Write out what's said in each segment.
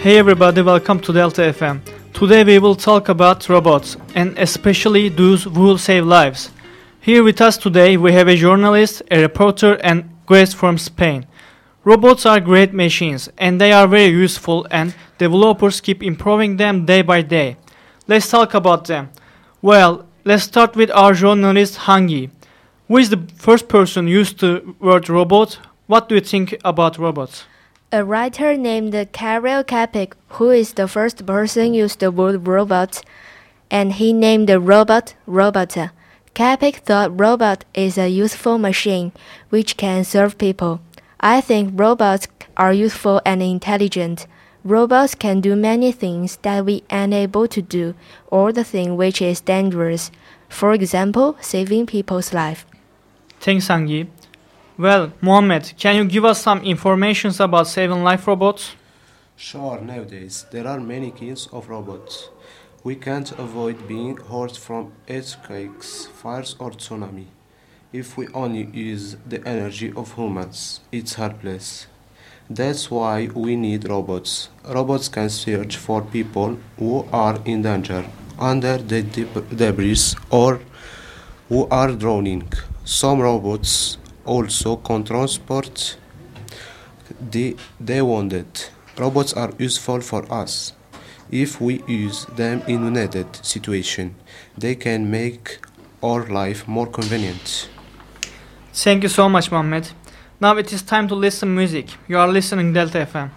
Hey everybody, welcome to Delta FM. Today we will talk about robots, and especially those who will save lives. Here with us today we have a journalist, a reporter and guest from Spain. Robots are great machines and they are very useful, and developers keep improving them day by day. Let's talk about them. Well, let's start with our journalist Hangi. Who is the first person used the word robot? What do you think about robots? A writer named Karel Capek, who is the first person used the word robot, and he named the robot Robota. Capek thought robot is a useful machine which can serve people. I think robots are useful and intelligent. Robots can do many things that we are unable to do, or the thing which is dangerous. For example, saving people's life. Thanks, Hangi. Well, Mohammed, can you give us some information about saving life robots? Sure, nowadays there are many kinds of robots. We can't avoid being hurt from earthquakes, fires or tsunami. If we only use the energy of humans, it's helpless. That's why we need robots. Robots can search for people who are in danger, under the debris or who are drowning. Some robots also can transport the wounded. Robots are useful for us. If we use them in a needed situation, they can make our life more convenient. Thank you so much, Mohammed. Now it is time to listen music. You are listening Delta FM.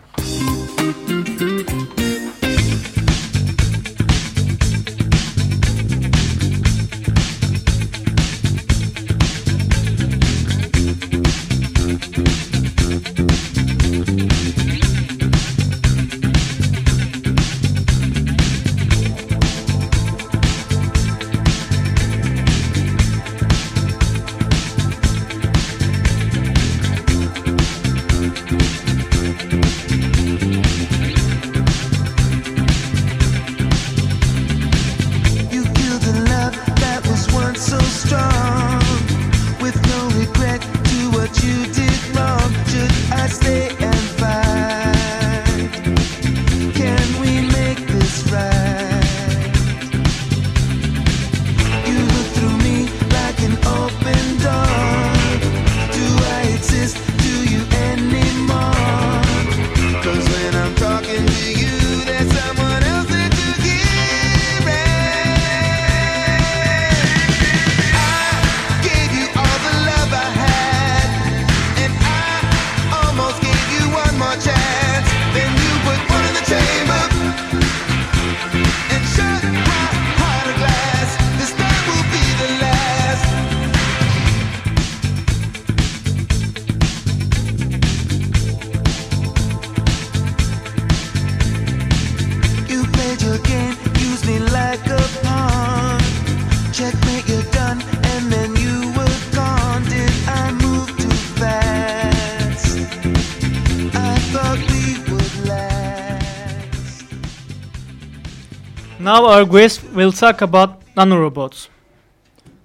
Now our guest will talk about nanorobots.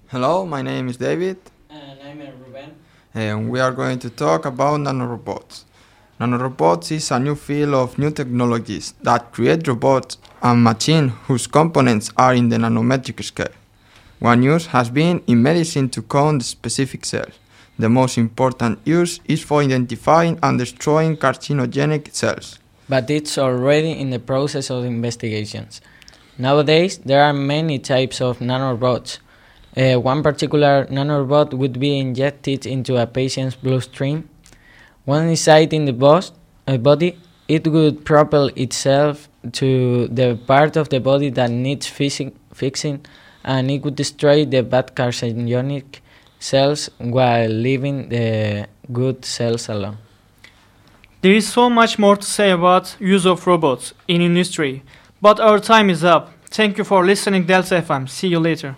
Hello, my name is David. And I'm Ruben. And we are going to talk about nanorobots. Nanorobots is a new field of new technologies that create robots and machines whose components are in the nanometric scale. One use has been in medicine to count specific cells. The most important use is for identifying and destroying carcinogenic cells. But it's already in the process of investigations. Nowadays, there are many types of nanorobots. One particular nanorobot would be injected into a patient's bloodstream. Once inside in the body, it would propel itself to the part of the body that needs fixing, and it would destroy the bad carcinogenic cells while leaving the good cells alone. There is so much more to say about use of robots in industry. But our time is up. Thank you for listening, Delta FM. See you later.